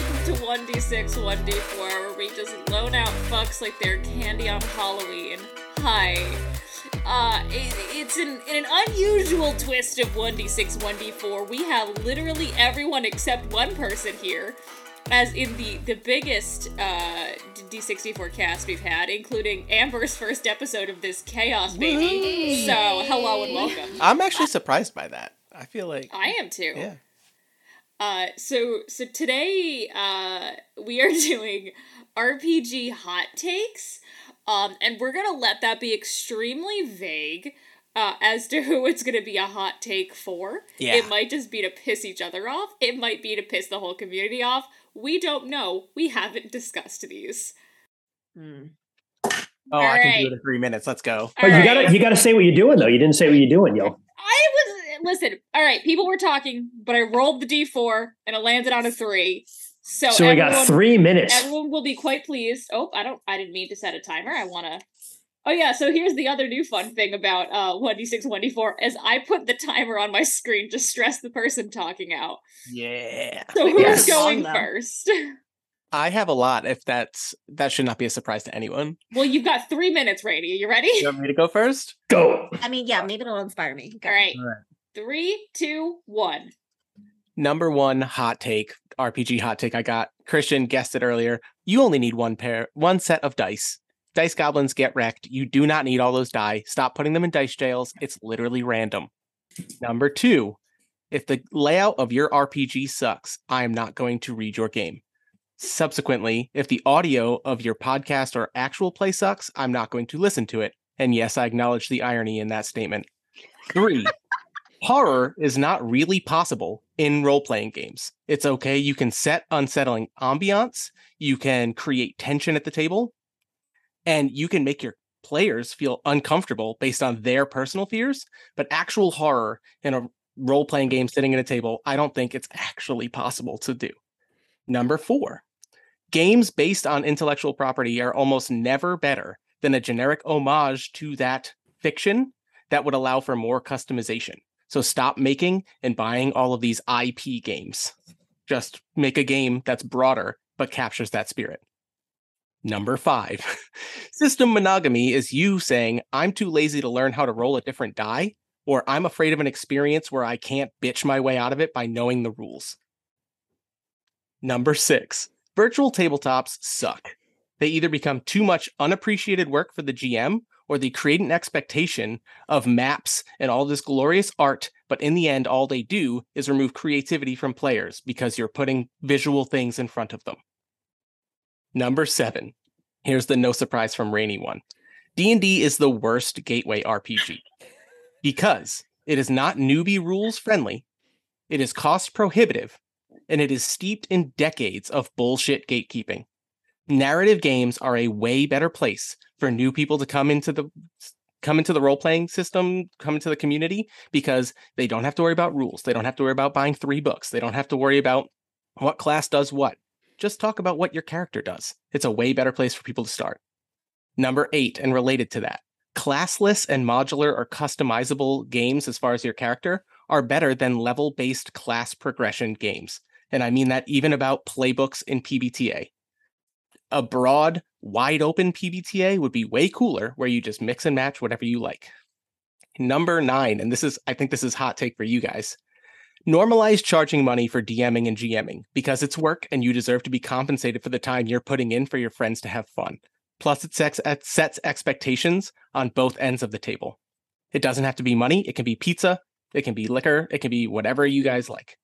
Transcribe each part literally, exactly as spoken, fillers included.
welcome to one d six, one d four, where we just loan out fucks like they're candy on Halloween. Hi. Uh, it, it's an, in an unusual twist of one d six, one d four, we have literally everyone except one person here, as in the, the biggest uh, D sixty-four cast we've had, including Amber's first episode of this Chaos Baby. Woo! So, hello and welcome. I'm actually surprised by that. I feel like... I am too. Yeah. Uh, so, so today, uh, we are doing R P G hot takes, um, and we're gonna let that be extremely vague, uh, as to who it's gonna be a hot take for. Yeah. It might just be to piss each other off, it might be to piss the whole community off, we don't know, we haven't discussed these. Mm. Oh, All I right. can do it in three minutes, let's go. But you right. gotta, you gotta say what you're doing, though, you didn't say what you're doing, yo. I was Listen, all right, people were talking, but I rolled the d four and it landed on a three. So, so everyone, we got three minutes. Everyone will be quite pleased. Oh, I don't. I didn't mean to set a timer. I want to. Oh, yeah. So here's the other new fun thing about uh, one d six, one d four. As I put the timer on my screen to stress the person talking out. Yeah. So who's yes. going first? I have a lot. If that's that should not be a surprise to anyone. Well, you've got three minutes, Rainy. Are you ready? You want me to go first? Go. I mean, yeah, maybe it'll inspire me. Go. All right. All right. Three, two, one. Number one hot take, R P G hot take I got. Christian guessed it earlier. You only need one pair, one set of dice. Dice goblins get wrecked. You do not need all those die. Stop putting them in dice jails. It's literally random. Number two, if the layout of your R P G sucks, I am not going to read your game. Subsequently, if the audio of your podcast or actual play sucks, I'm not going to listen to it. And yes, I acknowledge the irony in that statement. Three. Horror is not really possible in role-playing games. It's okay. You can set unsettling ambiance. You can create tension at the table. And you can make your players feel uncomfortable based on their personal fears. But actual horror in a role-playing game sitting at a table, I don't think it's actually possible to do. Number four, games based on intellectual property are almost never better than a generic homage to that fiction that would allow for more customization. So stop making and buying all of these I P games. Just make a game that's broader, but captures that spirit. Number five, system monogamy is you saying, I'm too lazy to learn how to roll a different die, or I'm afraid of an experience where I can't bitch my way out of it by knowing the rules. Number six, virtual tabletops suck. They either become too much unappreciated work for the G M, or they create an expectation of maps and all this glorious art, but in the end, all they do is remove creativity from players because you're putting visual things in front of them. Number seven. Here's the no surprise from Rainy one. D and D is the worst gateway R P G because it is not newbie rules friendly, it is cost prohibitive, and it is steeped in decades of bullshit gatekeeping. Narrative games are a way better place for new people to come into the come into the role-playing system, come into the community, because they don't have to worry about rules. They don't have to worry about buying three books. They don't have to worry about what class does what. Just talk about what your character does. It's a way better place for people to start. Number eight, and related to that, classless and modular or customizable games as far as your character are better than level-based class progression games. And I mean that even about playbooks in P B T A. A broad, wide-open P B T A would be way cooler, where you just mix and match whatever you like. Number nine, and this is, I think this is hot take for you guys. Normalize charging money for DMing and GMing, because it's work and you deserve to be compensated for the time you're putting in for your friends to have fun. Plus, it sets, it sets expectations on both ends of the table. It doesn't have to be money. It can be pizza. It can be liquor. It can be whatever you guys like.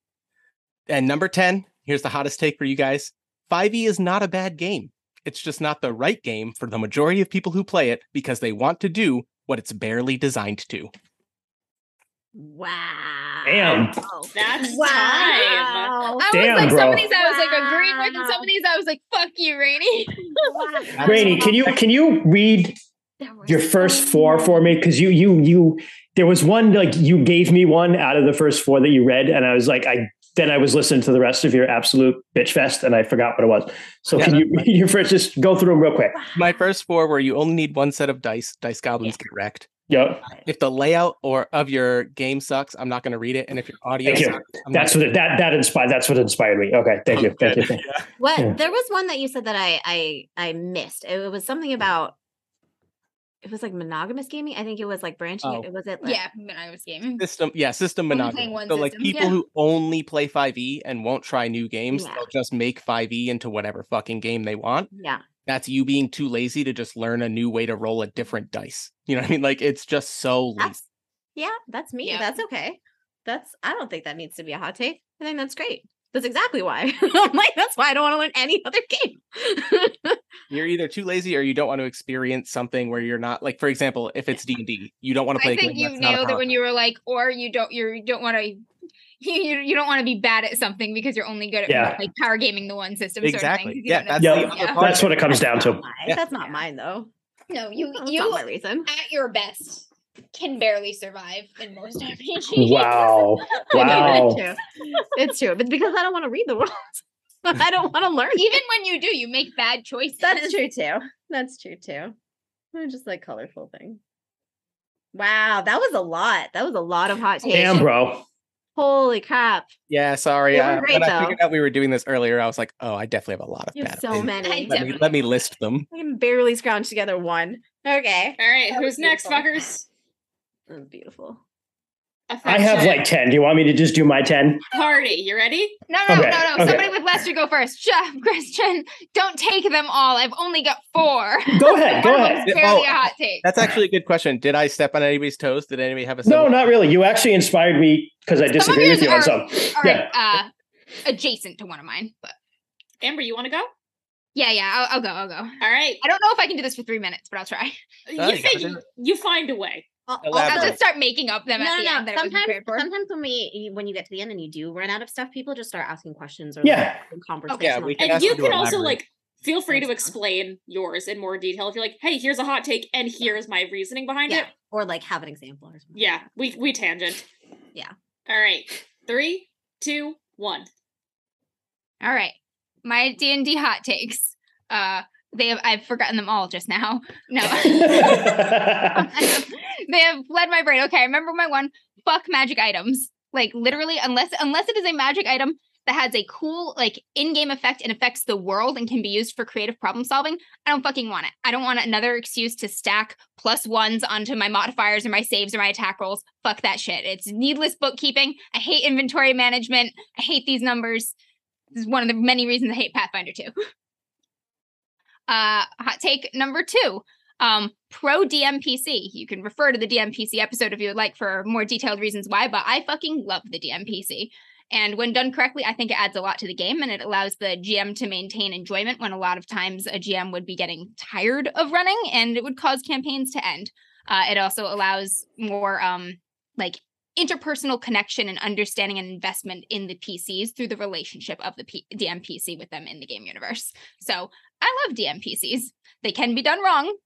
And number ten, here's the hottest take for you guys. five e is not a bad game. It's just not the right game for the majority of people who play it because they want to do what it's barely designed to. Wow. Damn. Oh, that's wow. time. I Damn, was like, bro. Some of these I was like agreeing with, and some of these I was like, fuck you, Rainy. Wow. Rainy, can you can you read your first four for me? Because you you you there was one, like, you gave me one out of the first four that you read, and I was like, I Then I was listening to the rest of your absolute bitch fest, and I forgot what it was. So yeah, can you, you first just go through them real quick? My first four were: you only need one set of dice. Dice goblins yeah. get wrecked. Yep. If the layout or of your game sucks, I'm not going to read it. And if your audio you. sucks, I'm that's not what it, that that inspired. That's what inspired me. Okay, thank you, thank you. Thank you. What yeah. There was one that you said that I I I missed. It was something about. It was like monogamous gaming. I think it was like branching. Oh. It was it. Like, yeah, monogamous gaming. System. Yeah, system monogamy. So system. Like people yeah. who only play five E and won't try new games, yeah. they'll just make five E into whatever fucking game they want. Yeah. That's you being too lazy to just learn a new way to roll a different dice. You know what I mean? Like, it's just so lazy. That's, yeah, that's me. Yeah. That's okay. That's, I don't think that needs to be a hot take. I think that's great. That's exactly why. I'm like, that's why I don't want to learn any other game. You're either too lazy or you don't want to experience something where you're not, like, for example, if it's D and D, you don't want to play I think a game you that's nailed it when you were like, or you don't, you're, you don't want to... You you don't want to be bad at something because you're only good at yeah. like power gaming the one system. Exactly. Sort of thing, yeah, that's, yeah. yeah. that's what it comes that's down to. Yeah. That's not mine though. No, you that's you not my reason. At your best can barely survive in most R P Gs. Wow, wow. It's true. It's true, but because I don't want to read the world, I don't want to learn. Even when you do, you make bad choices. That's true too. That's true too. I just like colorful things. Wow, that was a lot. That was a lot of hot takes. Damn, bro. Holy crap. Yeah, sorry. Uh, great, when I figured out we were doing this earlier, I was like, oh, I definitely have a lot of you bad. Have so many. I let, me, let me list them. I can barely scrounge together one. Okay. All right. That who's next, fuckers? That was beautiful. I have like ten. Do you want me to just do my ten? Party. You ready? No, no, okay. no, no. Okay. Somebody with less should go first. Jeff, Christian, don't take them all. I've only got four. Go ahead. Go ahead. Oh, a hot take. That's actually a good question. Did I step on anybody's toes? Did anybody have a similar? No, not really. You actually inspired me because I disagree with you are, on some. All yeah. right, uh, adjacent to one of mine. But Amber, you want to go? Yeah, yeah. I'll, I'll go. I'll go. All right. I don't know if I can do this for three minutes, but I'll try. Oh, you, you, you, you find a way. I'll, I'll just start making up them. No, at the no, end no. That sometimes, for. sometimes when we when you get to the end and you do run out of stuff, people just start asking questions or yeah, like, conversations. Okay, and you can also elaborate. Like feel free to explain yours in more detail if you're like, hey, here's a hot take and here's my reasoning behind yeah. it, or like have an example or something. Yeah, we we tangent. Yeah. All right, three, two, one. All right, my D and D hot takes. Uh, they have, I've forgotten them all just now. No. They have fled my brain. Okay, I remember my one. Fuck magic items. Like, literally, unless unless it is a magic item that has a cool, like, in-game effect and affects the world and can be used for creative problem solving, I don't fucking want it. I don't want another excuse to stack plus ones onto my modifiers or my saves or my attack rolls. Fuck that shit. It's needless bookkeeping. I hate inventory management. I hate these numbers. This is one of the many reasons I hate Pathfinder two. Uh, hot take number two. Um, pro D M P C. You can refer to the D M P C episode if you would like for more detailed reasons why, but I fucking love the D M P C. And when done correctly, I think it adds a lot to the game and it allows the G M to maintain enjoyment when a lot of times a G M would be getting tired of running and it would cause campaigns to end. Uh, it also allows more, um, like interpersonal connection and understanding and investment in the P Cs through the relationship of the P- D M P C with them in the game universe. So I love D M P Cs. They can be done wrong.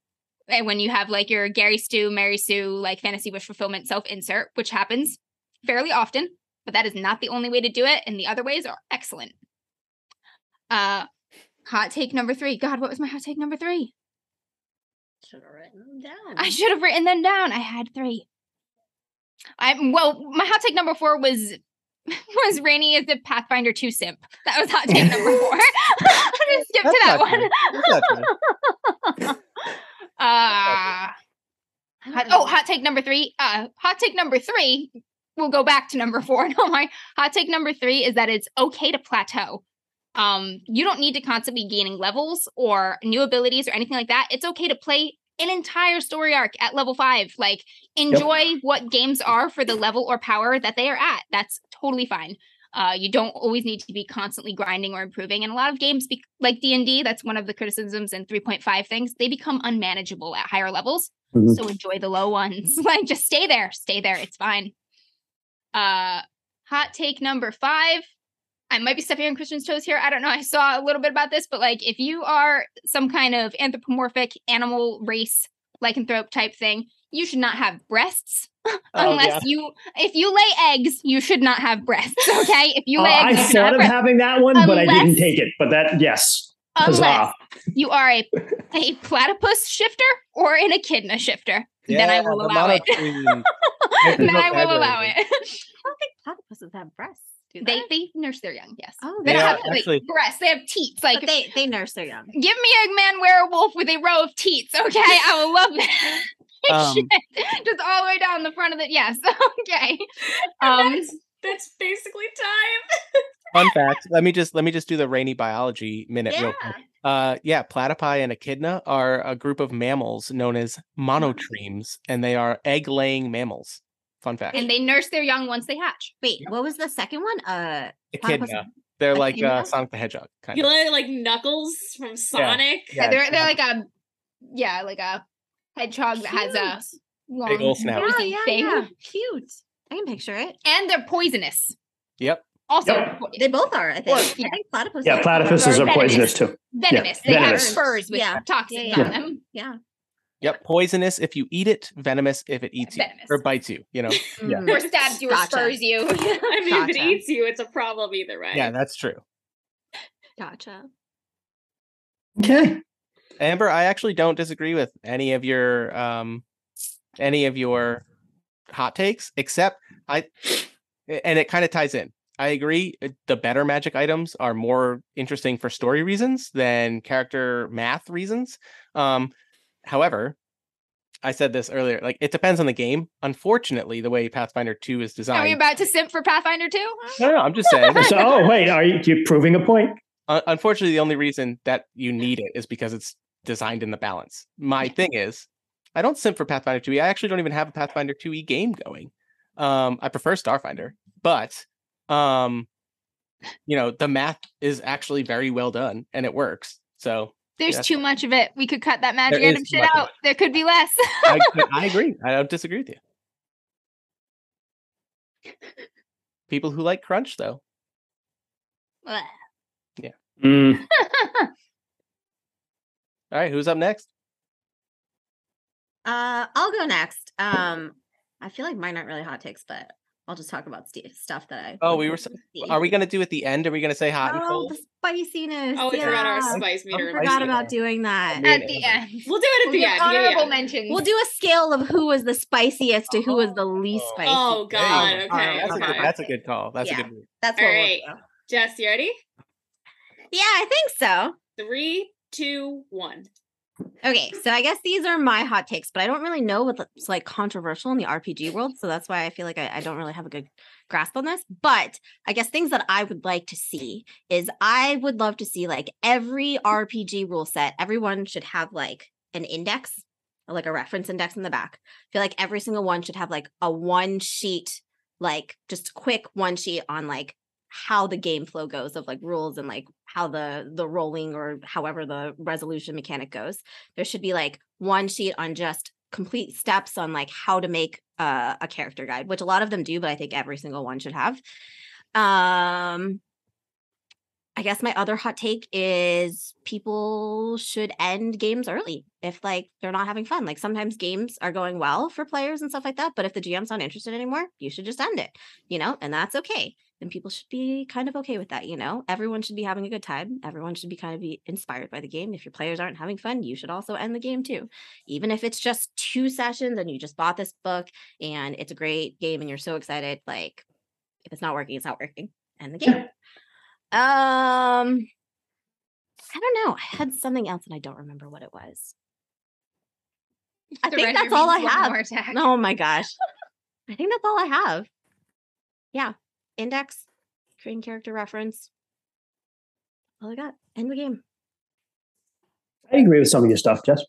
And when you have like your Gary Stu, Mary Sue, like fantasy wish fulfillment self-insert, which happens fairly often, but that is not the only way to do it. And the other ways are excellent. Uh, hot take number three. God, what was my hot take number three? Should have written them down. I should have written them down. I had three. I well, my hot take number four was was Rainy as the Pathfinder two simp. That was hot take number four. I'm gonna skip That's to that one. Uh, hot, oh, hot take number three. Uh, hot take number three. We'll go back to number four. No, my hot take number three is that it's okay to plateau. Um, you don't need to constantly gaining levels or new abilities or anything like that. It's okay to play an entire story arc at level five. Like, enjoy yep. what games are for the level or power that they are at. That's totally fine. Uh, you don't always need to be constantly grinding or improving. And a lot of games be- like D and D, that's one of the criticisms in three point five things. They become unmanageable at higher levels. Mm-hmm. So enjoy the low ones. Like, just stay there. Stay there. It's fine. Uh, hot take number five. I might be stepping on Christian's toes here. I don't know. I saw a little bit about this, but like if you are some kind of anthropomorphic animal race, lycanthrope type thing, you should not have breasts. Unless oh, yeah. you, if you lay eggs, you should not have breasts. Okay, if you lay uh, eggs, I thought of having that one, unless, but I didn't take it. But that, yes, unless you are a a platypus shifter or an echidna shifter, Yeah, then I will allow it. Then I will allow it. I don't think platypuses have breasts. Do they? They they nurse their young. Yes. Oh, they, they don't have actually, like, breasts. They have teats. Like they they nurse their young. Give me a man werewolf with a row of teats. Okay, I will love that. Um, Shit. Just all the way down the front of it. Yes. Okay. Um, that's, that's basically time. Fun fact. Let me just let me just do the rainy biology minute yeah. real quick. Uh, yeah, platypi and echidna are a group of mammals known as monotremes, and they are egg-laying mammals. Fun fact. And they nurse their young once they hatch. Wait, what was the second one? Uh, echidna. They're like echidna? Uh, Sonic the Hedgehog. Kind you of. Like, like Knuckles from Sonic. Yeah, yeah, yeah they're they're like a yeah like a hedgehog Cute. That has a long big old snout. Yeah, yeah, thing. Yeah. Cute. I can picture it. And they're poisonous. Yep. Also, yep. They both are, I think. Yeah. I think platypuses yeah, platypuses are, are poisonous, too. Venomous. Yeah. They venomous. Have spurs with yeah. toxins yeah. on yeah. them. Yeah. Yep. Poisonous if you eat it. Venomous if it eats venomous. You. Or bites you, you know. Mm. Yeah. Or stabs you or gotcha. Spurs you. I mean, gotcha. If it eats you, it's a problem either way. Yeah, that's true. Gotcha. Okay. Amber, I actually don't disagree with any of your, um, any of your hot takes, except I, and it kind of ties in. I agree. The better magic items are more interesting for story reasons than character math reasons. Um, however, I said this earlier, like it depends on the game. Unfortunately, the way Pathfinder two is designed. Are we about to simp for Pathfinder two? Huh? No, no, I'm just saying. So, oh, wait, are you you're proving a point? Uh, unfortunately, the only reason that you need it is because it's designed in the balance. My thing is, I don't simp for Pathfinder two E. I actually don't even have a Pathfinder two E game going. Um, I prefer Starfinder, but... Um, you know, the math is actually very well done and it works. So there's yeah, too it. Much of it. We could cut that magic item shit out. There could be less. I, I agree. I don't disagree with you. People who like crunch, though. Blech. Yeah. Mm. All right. Who's up next? Uh, I'll go next. Um, I feel like mine aren't really hot takes, but. I'll just talk about stuff that I. Oh, we were. Are we going to do at the end? Are we going to say hot oh, and cold? The spiciness. Oh, we yeah. forgot our spice meter. I forgot about doing that at the end. We'll do it at we'll the end. Honorable yeah. mention. We'll do a scale of who was the spiciest to who was the least spicy. Oh God! Okay, right, that's, okay. A good, that's a good call. That's yeah, a good. Move. That's all what right. We'll Jess, you ready? Yeah, I think so. Three, two, one. Okay, so I guess these are my hot takes, but I don't really know what's like controversial in the R P G world. So that's why I feel like I, I don't really have a good grasp on this. But I guess things that I would like to see is I would love to see like every R P G rule set, everyone should have like an index, or like a reference index in the back. I feel like every single one should have like a one sheet, like just quick one sheet on like how the game flow goes of like rules and like how the the rolling or however the resolution mechanic goes. There should be like one sheet on just complete steps on like how to make uh, a character guide, which a lot of them do, but I think every single one should have. Um, I guess my other hot take is people should end games early if like they're not having fun. Like sometimes games are going well for players and stuff like that, but if the G M's not interested anymore, you should just end it, you know, and that's okay. And people should be kind of okay with that, you know? Everyone should be having a good time. Everyone should be kind of be inspired by the game. If your players aren't having fun, you should also end the game too. Even if it's just two sessions and you just bought this book and it's a great game and you're so excited, like, if it's not working, it's not working. End the game. Um, I don't know. I had something else and I don't remember what it was. I think that's all I have. Oh my gosh. I think that's all I have. Yeah. Index, creating character reference. All I got. End the game. I agree with some of your stuff, Jess.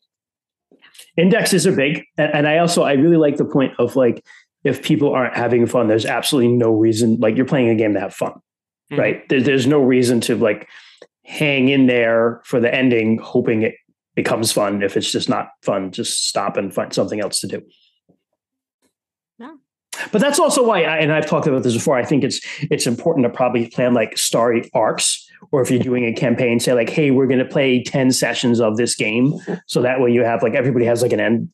Yeah. Indexes are big. And, and I also, I really like the point of like, if people aren't having fun, there's absolutely no reason, like you're playing a game to have fun, mm-hmm. right? There, there's no reason to like hang in there for the ending, hoping it becomes fun. If it's just not fun, just stop and find something else to do. No. But that's also why, I, and I've talked about this before, I think it's it's important to probably plan like story arcs, or if you're doing a campaign, say like, hey, we're going to play ten sessions of this game. So that way you have like, everybody has like an end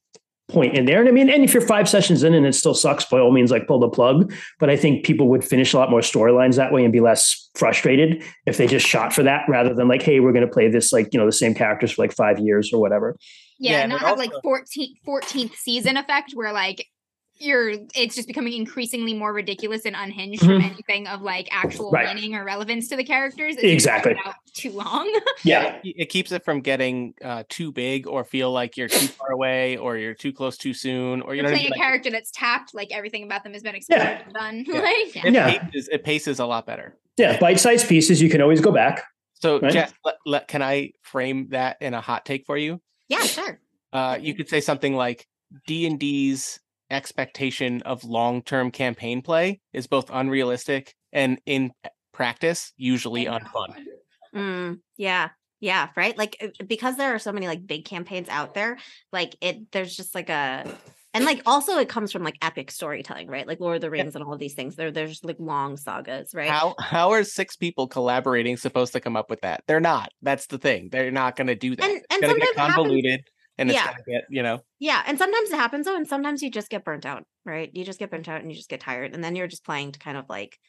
point in there. And I mean, and if you're five sessions in and it still sucks, by all means, like pull the plug. But I think people would finish a lot more storylines that way and be less frustrated if they just shot for that rather than like, hey, we're going to play this, like, you know, the same characters for like five years or whatever. Yeah. yeah not have also, like fourteenth, fourteenth season effect where like you're, it's just becoming increasingly more ridiculous and unhinged mm-hmm. from anything of like actual right. meaning or relevance to the characters. It's exactly. Too long. Yeah. It keeps it from getting uh, too big or feel like you're too far away or you're too close too soon, or you're playing a like, character that's tapped, like everything about them has been explored yeah. and done. Yeah. like, yeah. It, yeah. Paces, it paces a lot better. Yeah. Bite-sized pieces. You can always go back. So right? Jeff, let, let, can I frame that in a hot take for you? Yeah, sure. Uh, you could say something like D and D's expectation of long-term campaign play is both unrealistic and in practice usually unfun. Mm, yeah. Yeah. Right. Like, because there are so many like big campaigns out there, like it, there's just like a, and like also it comes from like epic storytelling, right? Like Lord of the Rings yeah. and all of these things. They're, they're just like long sagas, right? How, how are six people collaborating supposed to come up with that? They're not. That's the thing. They're not going to do that. And, and sometimes get convoluted. Happens- And it's yeah. gonna get, you know. Yeah. And sometimes it happens though, and sometimes you just get burnt out, right? You just get burnt out and you just get tired. And then you're just playing to kind of like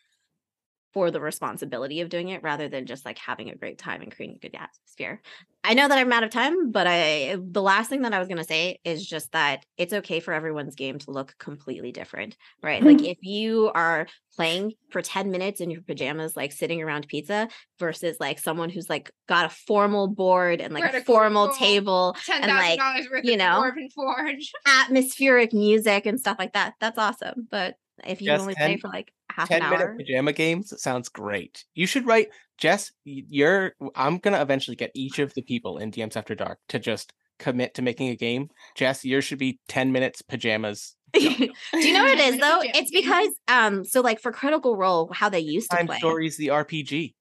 for the responsibility of doing it rather than just like having a great time and creating a good atmosphere. I know that I'm out of time, but I the last thing that I was gonna say is just that it's okay for everyone's game to look completely different, right? Mm-hmm. Like if you are playing for ten minutes in your pajamas, like sitting around pizza versus like someone who's like got a formal board and like Critical a formal board, table ten thousand dollars and like, worth you know, and forge. Atmospheric music and stuff like that. That's awesome. But if you Jess, only play ten, for like half an hour. ten minute pajama games sounds great. You should write, Jess, you're, I'm going to eventually get each of the people in D Ms After Dark to just commit to making a game. Jess, yours should be ten minutes pajamas. Do you know what it is though? It's because, um, so like for Critical Role, how they used to play. Time Stories, the R P G.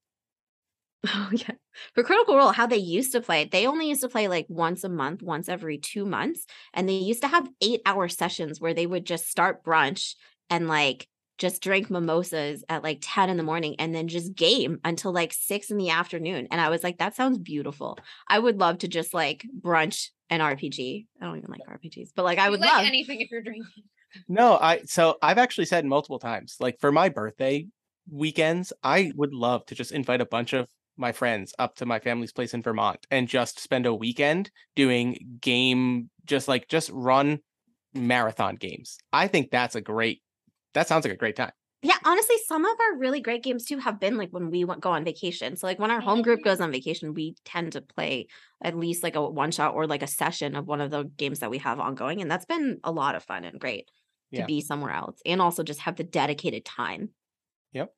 Oh yeah. For Critical Role, how they used to play, they only used to play like once a month, once every two months. And they used to have eight hour sessions where they would just start brunch and like just drink mimosas at like ten in the morning and then just game until like six in the afternoon. And I was like, that sounds beautiful. I would love to just like brunch an R P G. I don't even like R P Gs, but like I would like love anything if you're drinking. No, I, so I've actually said multiple times, like for my birthday weekends, I would love to just invite a bunch of my friends up to my family's place in Vermont and just spend a weekend doing game, just like just run marathon games. I think that's a great That sounds like a great time. Yeah, honestly, some of our really great games too have been like when we go on vacation. So like when our home group goes on vacation, we tend to play at least like a one shot or like a session of one of the games that we have ongoing. And that's been a lot of fun and great to yeah. be somewhere else and also just have the dedicated time. Yep.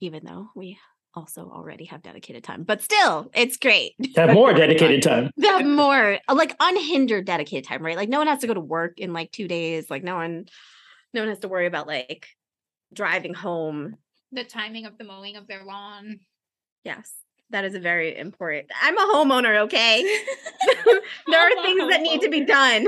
Even though we also already have dedicated time, but still it's great to have more dedicated time, to have more like unhindered dedicated time, right? Like no one has to go to work in like two days. Like no one... No one has to worry about like driving home. The timing of the mowing of their lawn. Yes, that is a very important. I'm a homeowner, okay? There are things that need to be done.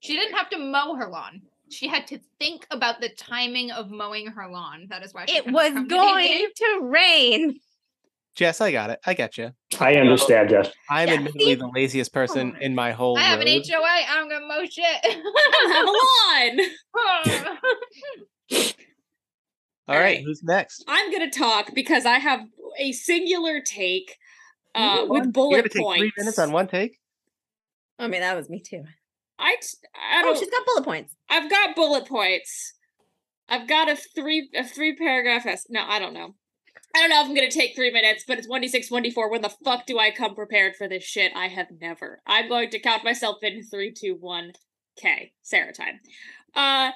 She didn't have to mow her lawn. She had to think about the timing of mowing her lawn. That is why she it was going to rain. Jess, I got it. I got you. I understand, Jess. I'm yeah. admittedly the laziest person oh. in my whole I have road. An H O A. I don't gonna mow shit. I don't have a lawn. All, All right. right, who's next? I'm gonna talk because I have a singular take uh, with bullet You're take points. Three minutes on one take. I mean, that was me too. I, I don't. Oh, she's got bullet points. I've got bullet points. I've got a three a three paragraph essay. No, I don't know. I don't know if I'm going to take three minutes, but it's one d six, one d four. When the fuck do I come prepared for this shit? I have never. I'm going to count myself in three, two, one, K. Sarah time. Uh,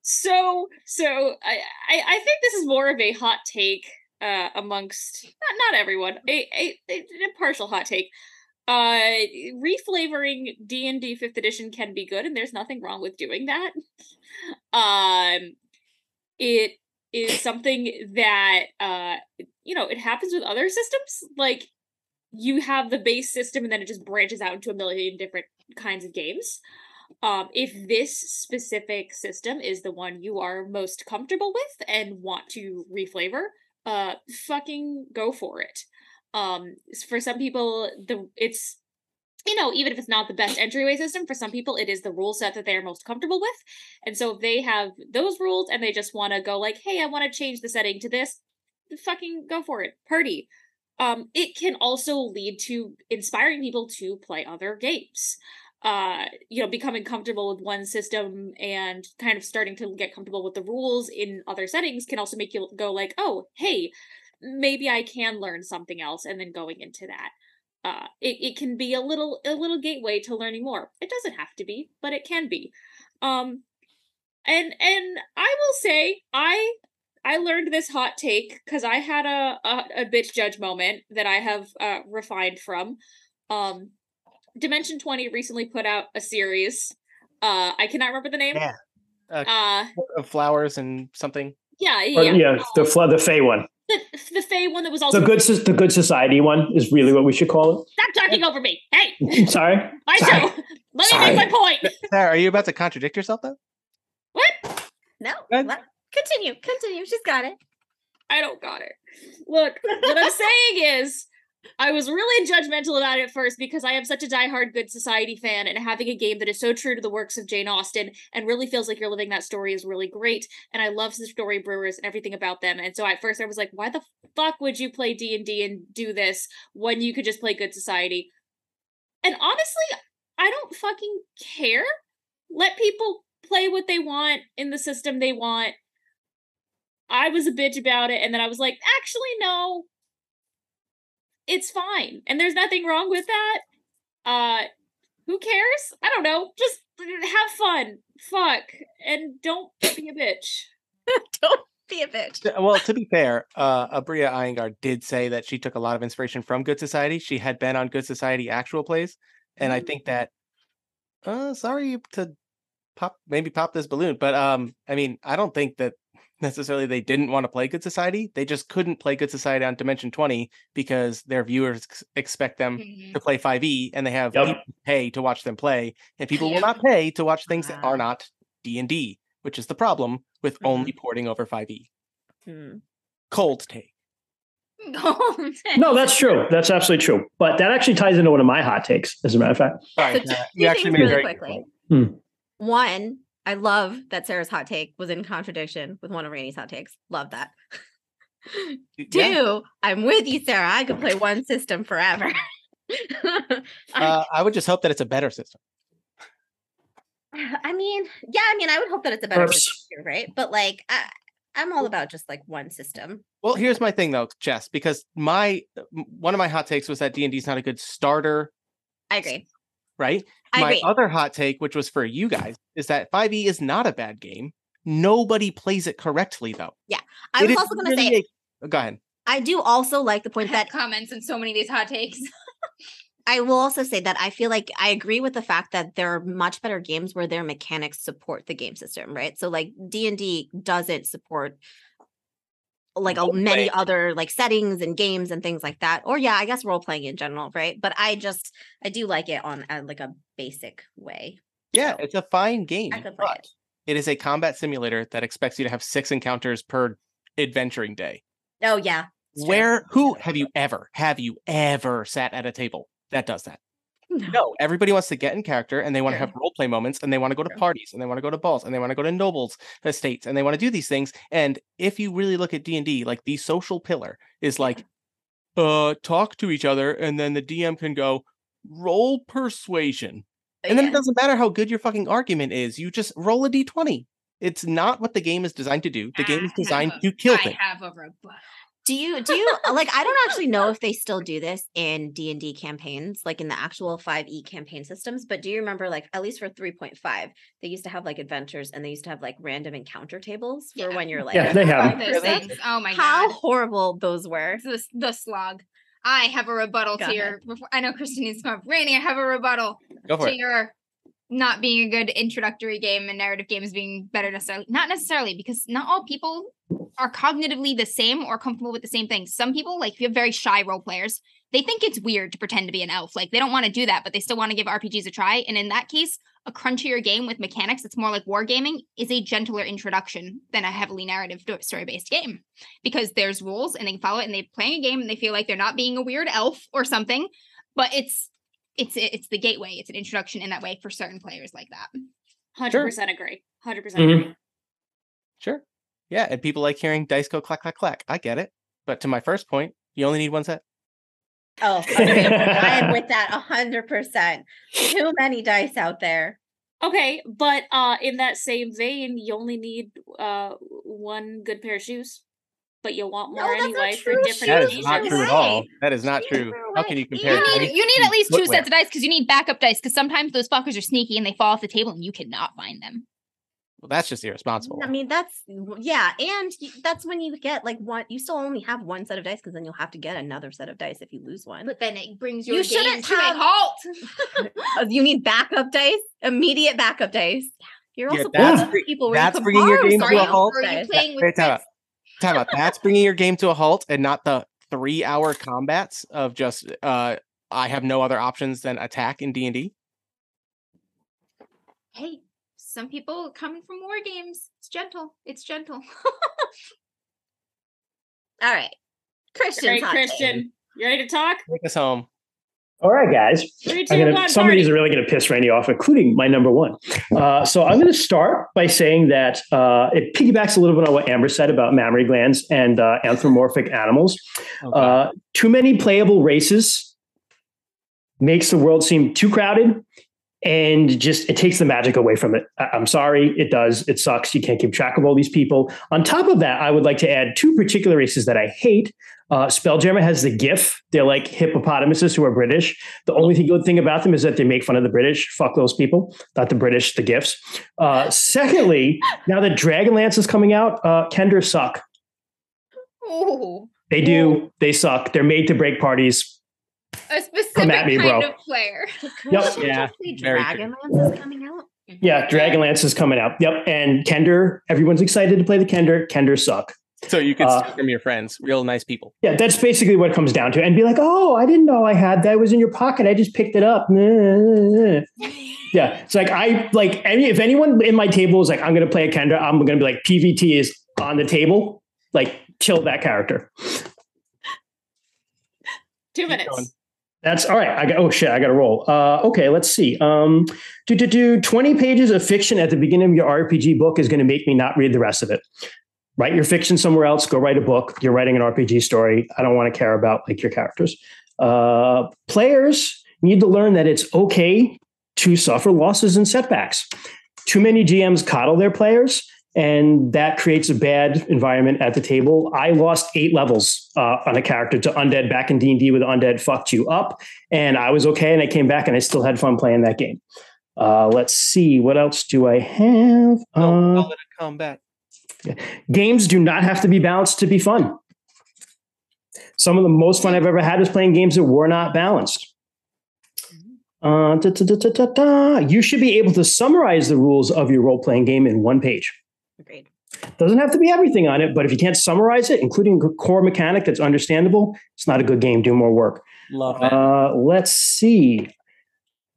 so, so I, I, I think this is more of a hot take uh, amongst, not, not everyone, a, a, a, a partial hot take. Uh, reflavoring D and D fifth edition can be good, and there's nothing wrong with doing that. Um, it is something that, uh, you know, it happens with other systems. Like, you have the base system, and then it just branches out into a million different kinds of games. Um, if this specific system is the one you are most comfortable with and want to reflavor, uh, fucking go for it. Um, for some people, the it's you know, even if it's not the best entryway system, for some people, it is the rule set that they are most comfortable with. And so if they have those rules and they just want to go like, hey, I want to change the setting to this, fucking go for it. Party. Um, it can also lead to inspiring people to play other games. Uh, you know, becoming comfortable with one system and kind of starting to get comfortable with the rules in other settings can also make you go like, oh, hey, maybe I can learn something else. And then going into that. Uh, it, it can be a little a little gateway to learning more. It doesn't have to be, but it can be. Um, and and I will say, I I learned this hot take because I had a, a, a bitch judge moment that I have uh, refined from. Um, Dimension twenty recently put out a series. Uh, I cannot remember the name. Yeah. Uh, uh, flowers and something. Yeah, yeah. Or, yeah, the fl- the Fae one. The, the Fae one that was also... The Good the good Society one is really what we should call it. Stop talking over me. Hey! Sorry. I do. Let me Sorry. make my point. Sarah, are you about to contradict yourself, though? What? No. What? Continue. Continue. She's got it. I don't got it. Look, what I'm saying is, I was really judgmental about it at first because I am such a diehard Good Society fan, and having a game that is so true to the works of Jane Austen and really feels like you're living that story is really great. And I love the Storybrewers and everything about them. And so at first I was like, why the fuck would you play D and D and do this when you could just play Good Society? And honestly, I don't fucking care. Let people play what they want in the system they want. I was a bitch about it. And then I was like, actually, no. It's fine. And there's nothing wrong with that. Uh, who cares? I don't know. Just have fun. Fuck. And don't be a bitch. Don't be a bitch. Well, to be fair, uh, Aabria Iyengar did say that she took a lot of inspiration from Good Society. She had been on Good Society actual plays. And mm-hmm. I think that, uh, sorry to pop, maybe pop this balloon. But, um, I mean, I don't think that necessarily they didn't want to play Good Society. They just couldn't play Good Society on Dimension twenty because their viewers ex- expect them mm-hmm. to play five E, and they have yep. people pay to watch them play, and people will not pay to watch things wow. that are not D and D, which is the problem with mm-hmm. only porting over five E. Mm. Cold take. No, that's true. That's absolutely true. But that actually ties into one of my hot takes, as a matter of fact. Sorry, so uh, you actually made really it very quickly. Mm. One, I love that Sarah's hot take was in contradiction with one of Rainy's hot takes. Love that. Two, yeah. I'm with you, Sarah. I could play one system forever. uh, I would just hope that it's a better system. I mean, yeah, I mean, I would hope that it's a better Oops. system too, right? But like, I, I'm all about just like one system. Well, here's my thing though, Jess, because my one of my hot takes was that D and D is not a good starter. I agree. Right? I My agree. Other hot take, which was for you guys, is that five E is not a bad game. Nobody plays it correctly, though. Yeah. I it was also going to really say... A... Go ahead. I do also like the point that... comments in so many of these hot takes. I will also say that I feel like I agree with the fact that there are much better games where their mechanics support the game system, right? So, like, D and D doesn't support... like a, many other like settings and games and things like that. Or yeah, I guess role-playing in general, right? But I just, I do like it on a, like a basic way. Yeah, so it's a fine game. I could play it. It is a combat simulator that expects you to have six encounters per adventuring day. Oh yeah. Where, who, have you ever, have you ever sat at a table that does that? No. no, everybody wants to get in character, and they want to have role play moments, and they want to go to parties, and they want to go to balls, and they want to go to nobles' estates, and they want to do these things. And if you really look at D and D, like the social pillar is like, uh, talk to each other, and then the D M can go roll persuasion, and yeah. then it doesn't matter how good your fucking argument is; you just roll a d twenty. It's not what the game is designed to do. The I game is designed a, to kill I things. I have a robot. Do you, do you, like, I don't actually know if they still do this in D and D campaigns, like in the actual five E campaign systems, but do you remember, like, at least for three point five, they used to have, like, adventures, and they used to have, like, random encounter tables for yeah. when you're, like, yeah, they have. Like, oh, my God. How horrible those were. The, the slog. I have a rebuttal Go to ahead. your, I know Kristen needs to come. Rainy, I have a rebuttal Go for to it. your not being a good introductory game and narrative games being better necessarily. Not necessarily, because not all people are cognitively the same or comfortable with the same thing. Some people, like if you have very shy role players, they think it's weird to pretend to be an elf. Like they don't want to do that, but they still want to give R P Gs a try. And in that case, a crunchier game with mechanics that's more like wargaming is a gentler introduction than a heavily narrative story-based game because there's rules and they follow it and they're playing a game and they feel like they're not being a weird elf or something, but it's it's it's the gateway. It's an introduction in that way for certain players like that. one hundred percent sure. agree. one hundred percent mm-hmm. agree. Sure. Yeah, and people like hearing dice go clack, clack, clack. I get it. But to my first point, you only need one set. Oh, okay. I am with that one hundred percent. Too many dice out there. Okay, but uh, in that same vein, you only need uh, one good pair of shoes. But you'll want more no, anyway for different that occasions. That is not true at all. That is not true. How can you compare? You need, you need at least two sets of dice because you need backup dice because sometimes those fuckers are sneaky and they fall off the table and you cannot find them. Well, that's just irresponsible. I mean, that's, yeah. And that's when you get like one, you still only have one set of dice because then you'll have to get another set of dice if you lose one. But then it brings your you game to have... a halt. You need backup dice, immediate backup dice. You're yeah, also playing with people where that's you bringing your game to a halt. Time out. That's bringing your game to a halt and not the three hour combats of just, uh, I have no other options than attack in D and D. Hey, some people coming from war games. It's gentle. It's gentle. All right. Christian. All right, Christian. You ready to talk? Take us home. All right, guys. Three, two, I'm gonna, one, some party. Of these are really going to piss Randy off, including my number one. Uh, so I'm going to start by saying that uh, it piggybacks a little bit on what Amber said about mammary glands and uh, anthropomorphic animals. Okay. Uh, too many playable races makes the world seem too crowded and just it takes the magic away from it. I- I'm sorry. It does. It sucks. You can't keep track of all these people. On top of that, I would like to add two particular races that I hate. Uh, Spelljammer has the gif. They're like hippopotamuses who are British. The only thing, good thing about them is that they make fun of the British. Fuck those people. Not the British, the gifs. Uh, secondly, now that Dragonlance is coming out, uh, Kender suck. Ooh. They do. They suck. They're made to break parties. A specific me, kind bro. Of player. Yep. Yeah. Dragonlance is coming out? Yeah, Dragonlance is coming out. Yep. And Kender, everyone's excited to play the Kender. Kender suck. So you can steal uh, from your friends, real nice people. Yeah, that's basically what it comes down to. And be like, oh, I didn't know I had that. It was in your pocket. I just picked it up. Yeah, it's like I like any if anyone in my table is like, I'm going to play a Kender, I'm going to be like, P V T is on the table. Like, kill that character. Two minutes. That's all right. I got. Oh shit, I got to roll. Uh, okay, let's see. Um, do do do. Twenty pages of fiction at the beginning of your R P G book is going to make me not read the rest of it. Write your fiction somewhere else. Go write a book. You're writing an R P G story. I don't want to care about like your characters. Uh, players need to learn that it's okay to suffer losses and setbacks. Too many G Ms coddle their players, and that creates a bad environment at the table. I lost eight levels uh, on a character to Undead back in D and D with Undead fucked you up, and I was okay, and I came back, and I still had fun playing that game. Uh, let's see. What else do I have? Uh, I'll let it come back. Games do not have to be balanced to be fun. Some of the most fun I've ever had is playing games that were not balanced. Uh, da, da, da, da, da, da. You should be able to summarize the rules of your role-playing game in one page. Agreed. Doesn't have to be everything on it, but if you can't summarize it, including a core mechanic that's understandable, it's not a good game. Do more work. Love it. Uh, let's see.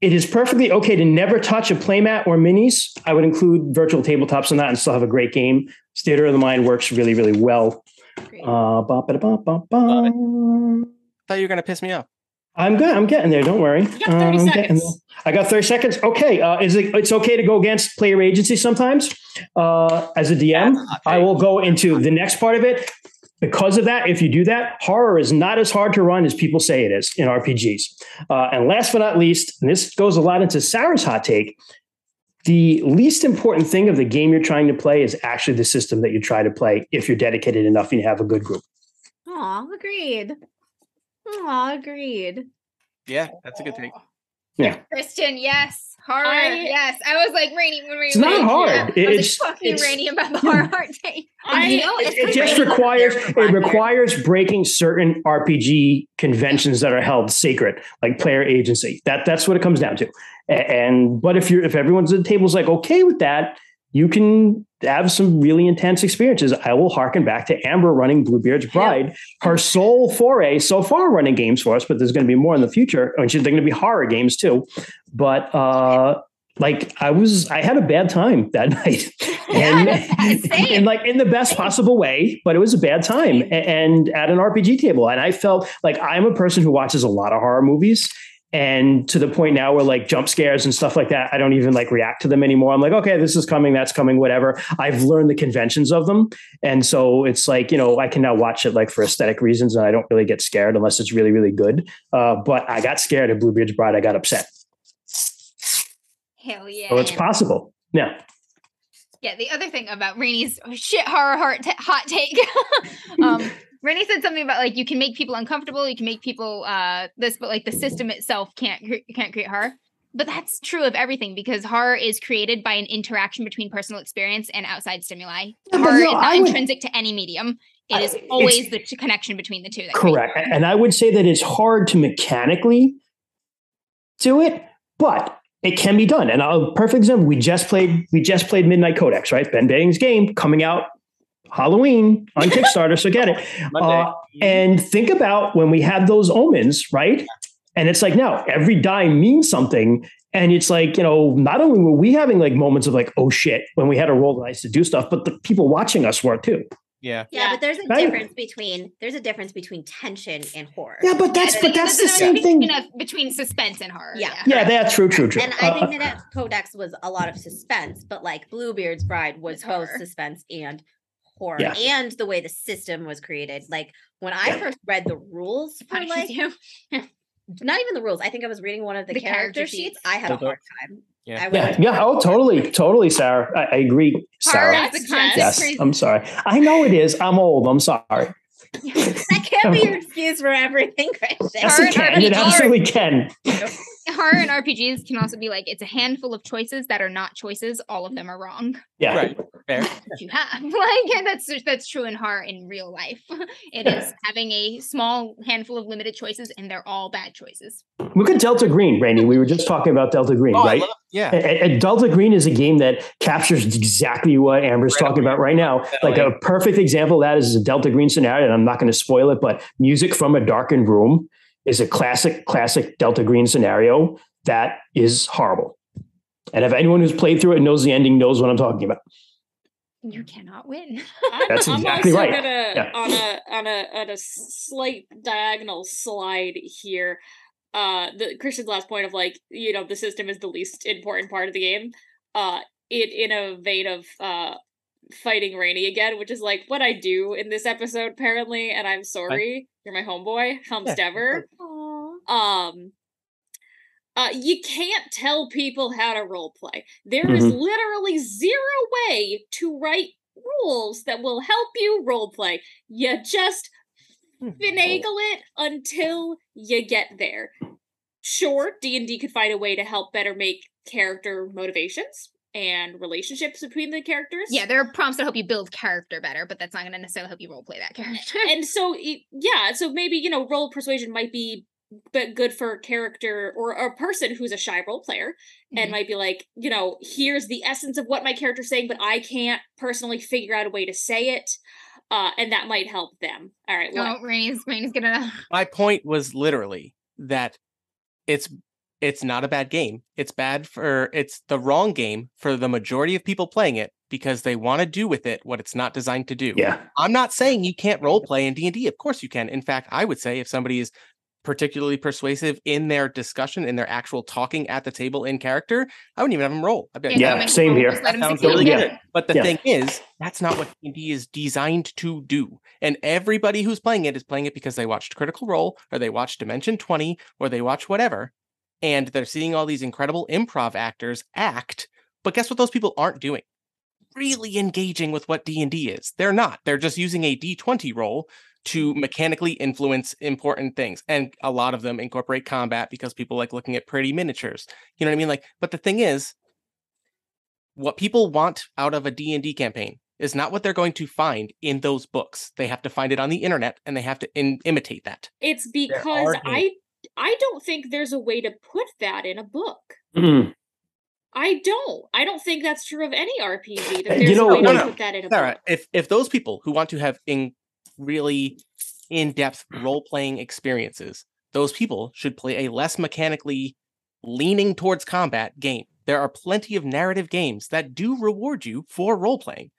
It is perfectly okay to never touch a playmat or minis. I would include virtual tabletops on that and still have a great game. Theater of the Mind works really, really well. Uh, ba, ba, ba, ba, ba. Love it. Thought you were going to piss me off. I'm good. I'm getting there. Don't worry. You got thirty um, seconds. I got thirty seconds. Okay. Uh, is it? It's okay to go against player agency sometimes. Uh, as a D M, I will go into the next part of it. Because of that, if you do that, horror is not as hard to run as people say it is in R P Gs. Uh, and last but not least, and this goes a lot into Sarah's hot take, the least important thing of the game you're trying to play is actually the system that you try to play if you're dedicated enough and you have a good group. Aw, agreed. Aw, agreed. Yeah, that's a good take. Yeah. Christian, yes. Horror, I, yes. I was like, Rainy, when Rainy. It's not hard. Yeah. It, I was it's, like, fucking it's, Rainy about the horror yeah. take. I, I know. It, it just Rainy requires it requires breaking certain R P G conventions that are held sacred, like player agency. That that's what it comes down to. And, and but if you're if everyone's at the table's like okay with that, you can have some really intense experiences. I will harken back to Amber running Bluebeard's Bride, her sole foray so far running games for us, but there's going to be more in the future. I mean, they're going to be horror games too. But uh, like I was, I had a bad time that night and, and like in the best possible way, but it was a bad time and, and at an R P G table. And I felt like I'm a person who watches a lot of horror movies And to the point now where like jump scares and stuff like that, I don't even like react to them anymore. I'm like, okay, this is coming, that's coming, whatever. I've learned the conventions of them. And so it's like, you know, I can now watch it like for aesthetic reasons. And I don't really get scared unless it's really, really good. Uh, but I got scared at Bluebeard's Bride. I got upset. Hell yeah. So it's possible. Yeah. Yeah. The other thing about Rainy's shit horror heart t- hot take. um Rainy said something about like you can make people uncomfortable, you can make people uh, this, but like the system itself can't can't create horror. But that's true of everything because horror is created by an interaction between personal experience and outside stimuli. But horror no, is not I intrinsic would... to any medium. It I, is always the connection between the two. That correct, and I would say that it's hard to mechanically do it, but it can be done. And a perfect example: we just played we just played Midnight Codex, right? Ben Bating's game coming out Halloween on Kickstarter, so get it. Uh, and think about when we had those omens, right? And it's like now every die means something. And it's like, you know, not only were we having like moments of like, oh shit, when we had to roll the dice to do stuff, but the people watching us were too. Yeah. Yeah, but there's a right? difference between there's a difference between tension and horror. Yeah, but that's yeah, but that's the same thing between suspense and horror. Yeah. Yeah, yeah that's true, true, true. And uh, I think that uh, Codex was a lot of suspense, but like Bluebeard's Bride was both horror. suspense and horror yeah. and the way the system was created. Like when I yeah. first read the rules for like not even the rules. I think I was reading one of the, the character, character sheets. sheets. I had That's a hard time. Yeah. I yeah. yeah. Oh, totally. Totally, Sarah. I, I agree. Sarah. Yes. yes. I'm sorry. I know it is. I'm old. I'm sorry. That can't be your excuse for everything, Christian. Yes, it can. It absolutely can. Horror and R P Gs can also be like, it's a handful of choices that are not choices. All of them are wrong. Yeah. Right. Fair. You have. Like, that's, that's true in horror in real life. It yeah. is having a small handful of limited choices, and they're all bad choices. Look at Delta Green, Randy. We were just talking about Delta Green, oh, right? I love, yeah. A, a Delta Green is a game that captures exactly what Amber's right talking about right now. Like a perfect example of that is a Delta Green scenario, and I'm not going to spoil it, but music from a darkened room is a classic, classic Delta Green scenario that is horrible. And if anyone who's played through it and knows the ending knows what I'm talking about. You cannot win. That's I'm, exactly I'm also right. Gonna, yeah. on, a, on, a, on a slight diagonal slide here, uh, the Christian's last point of like, you know, the system is the least important part of the game. Uh, it in a vein of uh, fighting Rainy again, which is like what I do in this episode apparently, and I'm sorry. I- You're my homeboy, Humstever. Um, uh, you can't tell people how to roleplay. There mm-hmm. is literally zero way to write rules that will help you roleplay. You just finagle it until you get there. Sure, D and D could find a way to help better make character motivations and relationships between the characters. Yeah, there are prompts that help you build character better, but that's not going to necessarily help you roleplay that character. And so, yeah, so maybe, you know, role persuasion might be but good for a character or a person who's a shy role player mm-hmm. and might be like, you know, here's the essence of what my character's saying, but I can't personally figure out a way to say it. Uh, and that might help them. All right. Well, oh, Rainy's, Rainy's gonna... My point was literally that it's It's not a bad game. It's bad for, it's the wrong game for the majority of people playing it because they want to do with it what it's not designed to do. Yeah. I'm not saying you can't role play in D and D. Of course you can. In fact, I would say if somebody is particularly persuasive in their discussion, in their actual talking at the table in character, I wouldn't even have them roll. I bet. Yeah, yeah same here. That sounds really good. But the yeah. thing is, that's not what D and D is designed to do. And everybody who's playing it is playing it because they watched Critical Role or they watched Dimension twenty or they watch whatever. And they're seeing all these incredible improv actors act. But guess what those people aren't doing? Really engaging with what D and D is. They're not. They're just using a D twenty roll to mechanically influence important things. And a lot of them incorporate combat because people like looking at pretty miniatures. You know what I mean? Like, but the thing is, what people want out of a D and D campaign is not what they're going to find in those books. They have to find it on the internet and they have to in- imitate that. It's because I... I don't think there's a way to put that in a book. Mm-hmm. I don't. I don't think that's true of any R P G. That there's you know, a way no, to no. put that in a Sarah, book. If if those people who want to have in really in-depth role-playing experiences, those people should play a less mechanically leaning towards combat game. There are plenty of narrative games that do reward you for role-playing.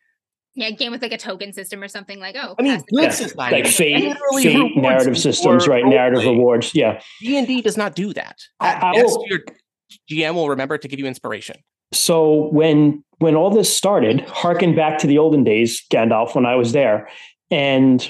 Yeah, game with like a token system or something like, oh. I mean, good society. Like fate, fate narrative systems, right? Narrative rewards, yeah. D and D does not do that. At best, your G M will remember to give you inspiration. So when when all this started, harken back to the olden days, Gandalf, when I was there. And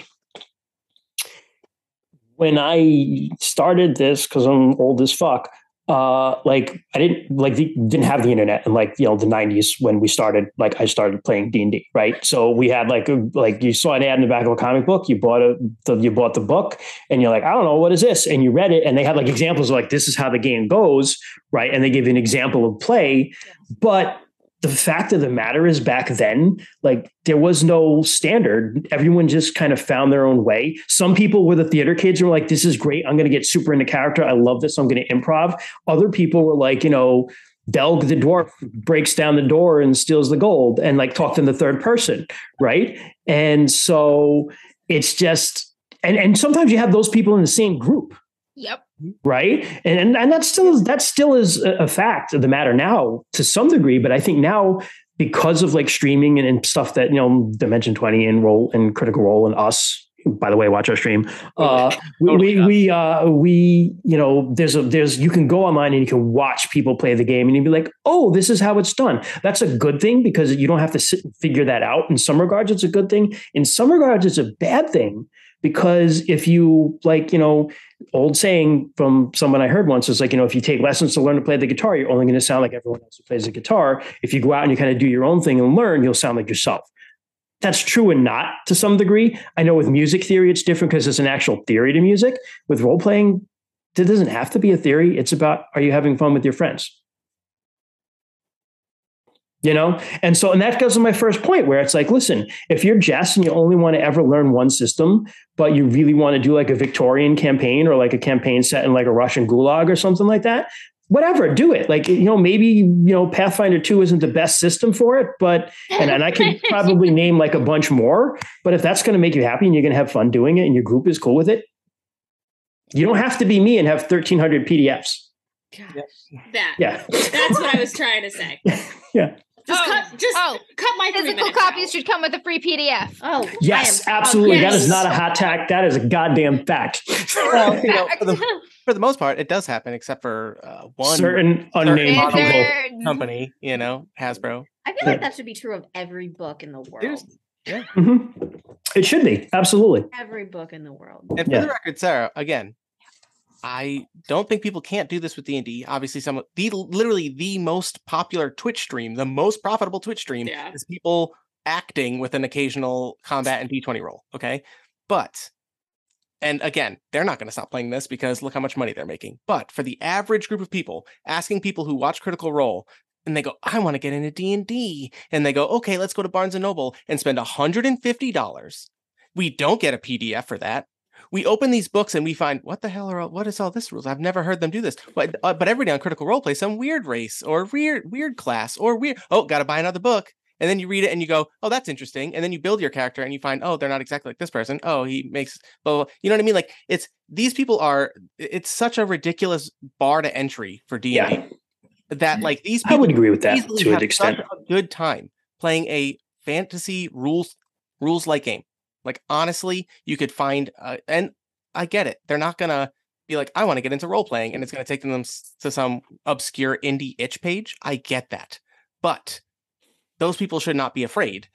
when I started this, because I'm old as fuck, Uh, like I didn't like the, didn't have the internet in like, you know, the nineties when we started, like I started playing D and D, right? So we had like, a, like you saw an ad in the back of a comic book, you bought a, the, you bought the book and you're like, I don't know, what is this? And you read it and they had like examples of like, this is how the game goes. Right. And they give you an example of play, but the fact of the matter is back then, like there was no standard. Everyone just kind of found their own way. Some people were the theater kids who were like, this is great. I'm going to get super into character. I love this. I'm going to improv. Other people were like, you know, Delg the dwarf breaks down the door and steals the gold and like talked in the third person. Right. And so it's just, and, and sometimes you have those people in the same group. Yep. Right. And, and and that still is that still is a fact of the matter now to some degree. But I think now, because of like streaming and, and stuff that, you know, Dimension twenty and Roll and Critical Role and us, by the way, watch our stream. Uh, we, we, we, uh, we, you know, there's a, there's, you can go online and you can watch people play the game and you'd be like, oh, this is how it's done. That's a good thing because you don't have to sit and figure that out. In some regards, it's a good thing. In some regards, it's a bad thing because if you like, you know, old saying from someone I heard once was like, you know, if you take lessons to learn to play the guitar, you're only going to sound like everyone else who plays the guitar. If you go out and you kind of do your own thing and learn, you'll sound like yourself. That's true and not to some degree. I know with music theory, it's different because it's an actual theory to music. With role-playing, there doesn't have to be a theory. It's about, are you having fun with your friends? You know? And so, and that goes to my first point where it's like, listen, if you're Jess and you only want to ever learn one system, but you really want to do like a Victorian campaign or like a campaign set in like a Russian gulag or something like that, whatever, do it. Like, you know, maybe, you know, Pathfinder two isn't the best system for it, but, and, and I could probably name like a bunch more, but if that's going to make you happy and you're going to have fun doing it and your group is cool with it, you don't have to be me and have thirteen hundred P D Fs. Gosh, that, yeah. That's what I was trying to say. Yeah. Just, oh, cut, just oh, cut my physical copies out. Should come with a free P D F. Oh, yes, absolutely. Yes. That is not a hot tack. That is a goddamn fact. Well, fact. You know, for, the, for the most part, it does happen, except for uh, one certain unnamed certain company. You know, Hasbro. I feel like that should be true of every book in the world. There's, yeah, mm-hmm. It should be absolutely every book in the world. And for yeah. the record, Sarah, again, I don't think people can't do this with D and D. Obviously, some the literally the most popular Twitch stream, the most profitable Twitch stream yeah. is people acting with an occasional combat and D twenty roll. Okay. But, and again, they're not going to stop playing this because look how much money they're making. But for the average group of people, asking people who watch Critical Role and they go, I want to get into D and D. And they go, okay, let's go to Barnes and Noble and spend one hundred fifty dollars. We don't get a P D F for that. We open these books and we find, what the hell are all, what is all this rules? I've never heard them do this. But uh, but every day on Critical Role play, some weird race or weird weird class or weird, oh, got to buy another book. And then you read it and you go, oh, that's interesting. And then you build your character and you find, oh, they're not exactly like this person. Oh, he makes, blah, blah, blah. You know what I mean? Like, it's, these people are, it's such a ridiculous bar to entry for D and D yeah. that like these people I would agree with that to an extent. Such a good time playing a fantasy rules, rules like game. Like, honestly, you could find, uh, and I get it. They're not going to be like, I want to get into role playing, and it's going to take them to some obscure indie itch page. I get that. But those people should not be afraid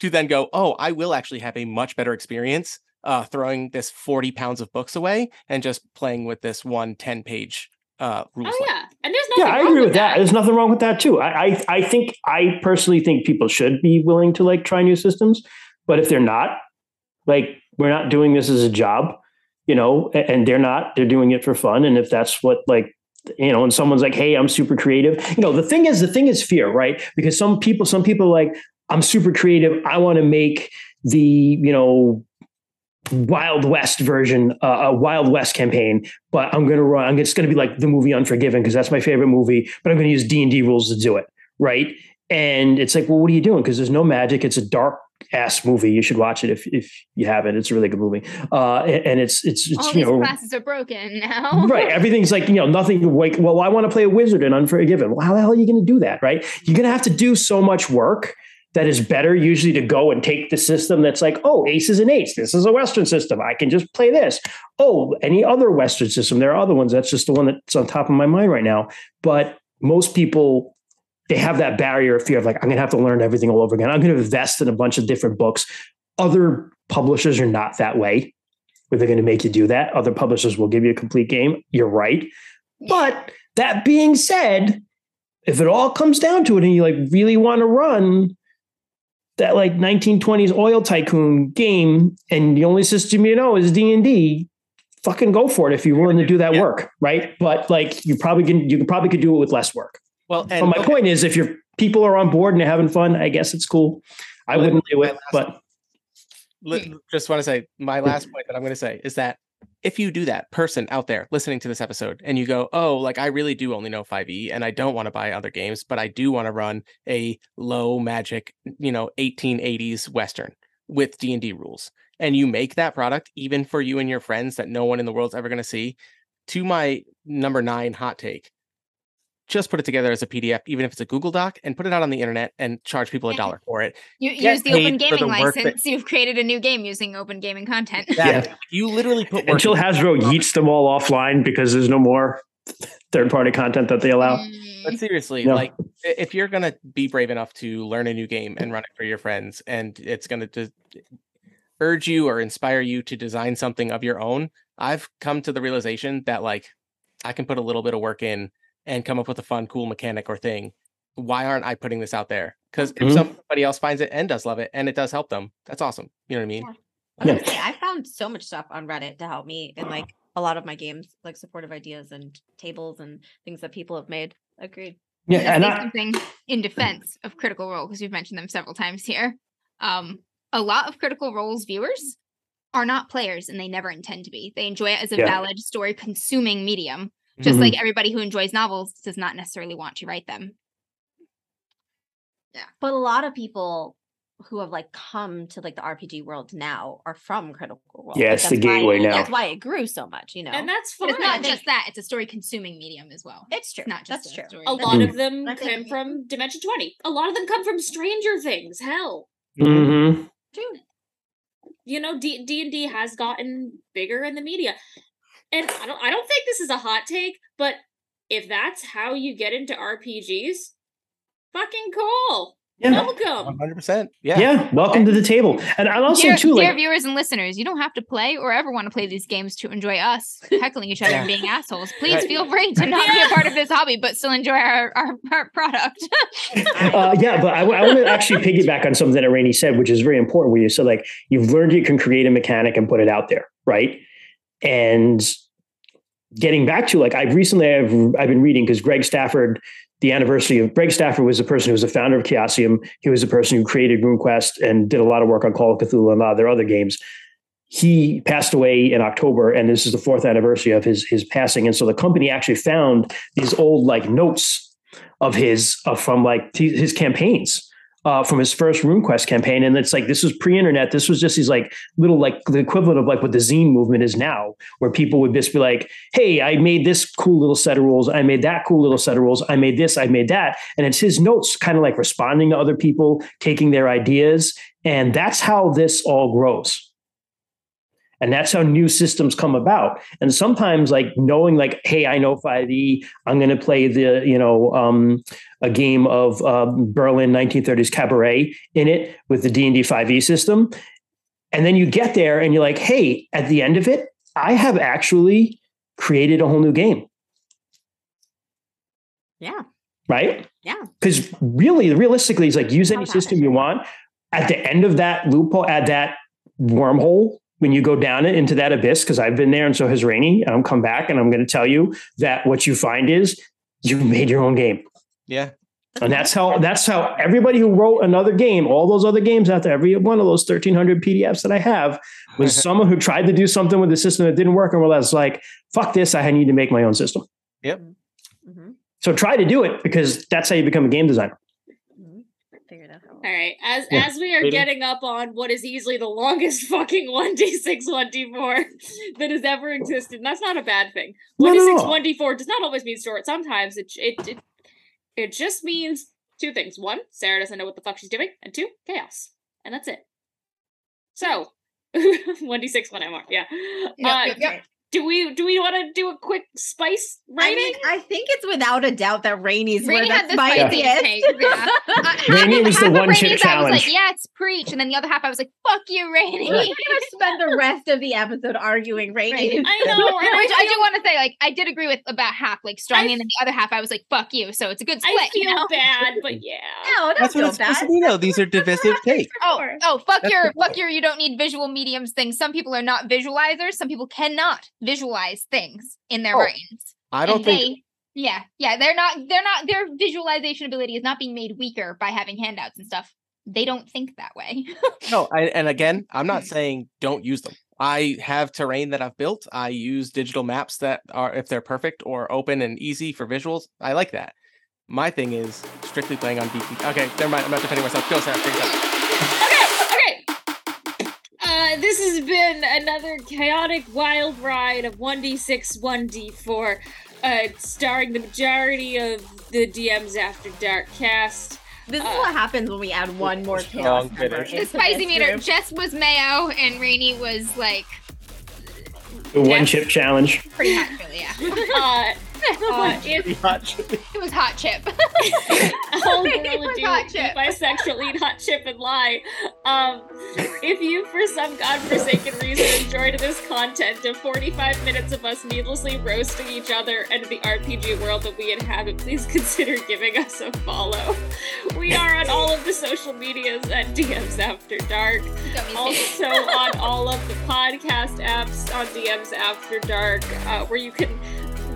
to then go, oh, I will actually have a much better experience uh, throwing this forty pounds of books away and just playing with this one ten page uh, rule. Oh, yeah. And there's nothing yeah, I agree with that. that. There's nothing wrong with that, too. I, I, I think, I personally think people should be willing to, like, try new systems. But if they're not, like, we're not doing this as a job, you know, and they're not, they're doing it for fun. And if that's what, like, you know, and someone's like, hey, I'm super creative. You know, the thing is, the thing is fear, right? Because some people, some people are like, I'm super creative. I want to make the, you know, Wild West version, uh, a Wild West campaign, but I'm going to run, it's going to be like the movie Unforgiven, because that's my favorite movie, but I'm going to use D and D rules to do it. Right. And it's like, well, what are you doing? Because there's no magic. It's a dark ass movie. You should watch it if if you haven't. It's a really good movie. Uh, and, and it's it's it's all, you know, these classes are broken now. Right. Everything's like, you know, nothing like, well, I want to play a wizard in Unforgiven. Well, how the hell are you going to do that? Right. You're going to have to do so much work that is better usually to go and take the system that's like, oh, Aces and Eights. This is a Western system. I can just play this. Oh, any other Western system. There are other ones. That's just the one that's on top of my mind right now. But most people, they have that barrier of fear of like, I'm going to have to learn everything all over again. I'm going to invest in a bunch of different books. Other publishers are not that way, where they're going to make you do that. Other publishers will give you a complete game. You're right. But that being said, if it all comes down to it and you like really want to run that like nineteen twenties oil tycoon game and the only system you know is D and D, fucking go for it if you're willing to do that yeah. work, right? But like you probably can, you probably could do it with less work. Well, and but my okay. point is, if your people are on board and they're having fun, I guess it's cool. I well, wouldn't do it, but just want to say my last point that I'm going to say is that if you do that person out there listening to this episode and you go, oh, like I really do only know five E and I don't want to buy other games, but I do want to run a low magic, you know, eighteen eighties Western with D and D rules. And you make that product even for you and your friends that no one in the world's ever going to see. To my number nine hot take, just put it together as a P D F, even if it's a Google Doc, and put it out on the internet and charge people a dollar for it. You Get use the open gaming the license. That... You've created a new game using open gaming content. Yeah. yeah. You literally put work until Hasbro yeets them all offline because there's no more third-party content that they allow. But seriously, no. like if you're going to be brave enough to learn a new game and run it for your friends, and it's going to urge you or inspire you to design something of your own, I've come to the realization that like I can put a little bit of work in and come up with a fun, cool mechanic or thing. Why aren't I putting this out there? Because mm-hmm. if somebody else finds it and does love it and it does help them, that's awesome. You know what I mean? Yeah. Okay. I found so much stuff on Reddit to help me in like a lot of my games, like supportive ideas and tables and things that people have made. Agreed. Yeah, and, and I... something in defense of Critical Role, because we've mentioned them several times here. Um, a lot of Critical Role's viewers are not players, and they never intend to be. They enjoy it as a yeah. valid story-consuming medium. Just mm-hmm. like everybody who enjoys novels does not necessarily want to write them. Yeah. But a lot of people who have like come to like the R P G world now are from Critical Role. Yeah, like, it's the gateway why, now. That's why it grew so much, you know. And that's fine. It's not just that. It's a story-consuming medium as well. It's true. It's not just that's true. Story. A lot mm-hmm. of them that's come from Dimension twenty. A lot of them come from Stranger Things. Hell. Mm-hmm. Dude. You know, D- D&D has gotten bigger in the media. And I don't I don't think this is a hot take, but if that's how you get into R P Gs, fucking cool. Yeah. Welcome. one hundred percent. Yeah. Yeah. Welcome to the table. And I'll also dear, too, dear like, viewers and listeners, you don't have to play or ever want to play these games to enjoy us heckling each other yeah. and being assholes. Please right. feel free to not yeah. be a part of this hobby, but still enjoy our, our, our product. uh, yeah, but I, I want to actually piggyback on something that Rainy said, which is very important. Where you said like you've learned you can create a mechanic and put it out there, right? And getting back to like, I've recently, I've, I've been reading because Greg Stafford, the anniversary of Greg Stafford was the person who was the founder of Chaosium. He was the person who created RuneQuest and did a lot of work on Call of Cthulhu and a lot of their other games. He passed away in October, and this is the fourth anniversary of his, his passing. And so the company actually found these old like notes of his, uh, from like t- his campaigns. Uh, from his first RuneQuest campaign. And it's like, this was pre-internet. This was just these like little, like the equivalent of like what the zine movement is now, where people would just be like, hey, I made this cool little set of rules. I made that cool little set of rules. I made this, I made that. And it's his notes kind of like responding to other people, taking their ideas. And that's how this all grows. And that's how new systems come about. And sometimes like knowing like, hey, I know five E, I'm going to play the, you know, um, a game of uh, Berlin nineteen thirties cabaret in it with the D and D five E system. And then you get there and you're like, hey, at the end of it, I have actually created a whole new game. Yeah. Right? Yeah. Because really, realistically, it's like use any system you want. At the end of that loophole, at that wormhole, when you go down it into that abyss, because I've been there and so has Rainy, and I'm come back and I'm going to tell you that what you find is you made your own game. Yeah. And that's how that's how everybody who wrote another game, all those other games out there, every one of those thirteen hundred P D Fs that I have was someone who tried to do something with the system that didn't work and realized like, fuck this, I need to make my own system. Yep. Mm-hmm. So try to do it, because that's how you become a game designer. All right, as yeah, as we are maybe. getting up on what is easily the longest fucking one d six, one d four that has ever existed, and that's not a bad thing. one d six, one d four does not always mean short. Sometimes it, it it it just means two things. One, Sarah doesn't know what the fuck she's doing, and two, chaos. And that's it. So, one d six, one M R, yeah. Yep, uh, yep, yep. Do we do we want to do a quick spice rating? I, mean, I think it's without a doubt that Rainy's Rainy where the spiciest. Yeah. Take, yeah. uh, Rainy was the one chip challenge. I was like, yeah, it's preach. And then the other half, I was like, fuck you, Rainy. We're going to spend the rest of the episode arguing Rainy. I know. Which I do want to say, like, I did agree with about half, like, strongly. I, and then the other half, I was like, fuck you. So it's a good split. I feel you know? bad, but yeah. No, that's what it's supposed to be, though. These are divisive takes. Oh, oh, fuck that's your, fuck your, you don't need visual mediums thing. Some people are not visualizers. Some people cannot visualize things in their oh, brains. I don't and think. They, yeah, yeah, they're not. They're not. Their visualization ability is not being made weaker by having handouts and stuff. They don't think that way. No, I, and again, I'm not saying don't use them. I have terrain that I've built. I use digital maps that are, if they're perfect or open and easy for visuals, I like that. My thing is strictly playing on D P. Okay, never mind. I'm not defending myself. Go, Sarah. Bring it up. Uh, this has been another chaotic, wild ride of one d six, one d four, uh, starring the majority of the D Ms After Dark cast. This uh, is what happens when we add one more chaos member. The spicy meter. Jess was mayo, and Rainy was, like... The one-chip challenge. Pretty hot chili, yeah. uh, uh, it, hot chili. It was hot chip. All gorilla do bisexual, eat hot chip and lie. Um, if you, for some godforsaken reason, enjoyed this content of forty-five minutes of us needlessly roasting each other and the R P G world that we inhabit, please consider giving us a follow. We are on all of the social medias at D Ms After Dark. Also on all of the podcast apps on D Ms After Dark, uh, where you can...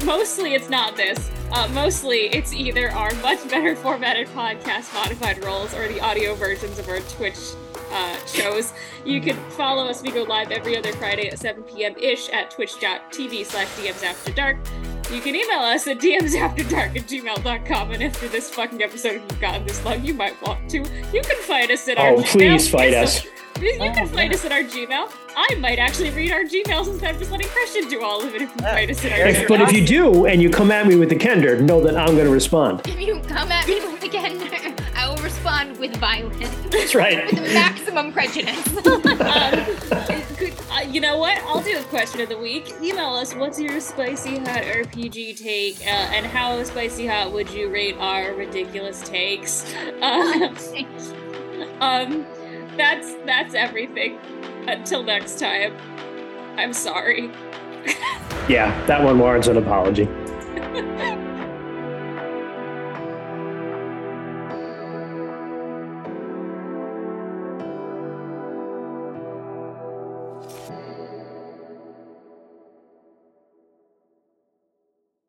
Mostly it's not this. Uh, mostly it's either our much better formatted podcast modified roles or the audio versions of our Twitch uh, shows. You can follow us. We go live every other Friday at seven p.m.-ish at twitch.tv slash DMsAfterDark. You can email us at dmsafterdark at gmail dot com. And after this fucking episode, if you've gotten this long, you might want to. You can fight us at oh, our Gmail. Oh, please fight us. You can oh, find yeah. us at our Gmail. I might actually read our Gmails instead of just letting Christian do all of it if you find us at our Gmail. But if you do, and you come at me with the Kender, know that I'm going to respond. If you come at me with the Kender, I will respond with violence. That's right. With maximum prejudice. um, could, uh, you know what? I'll do a question of the week. Email us, what's your spicy hot R P G take, uh, and how spicy hot would you rate our ridiculous takes? Uh, um... That's that's everything. Until next time, I'm sorry. Yeah, that one warrants an apology.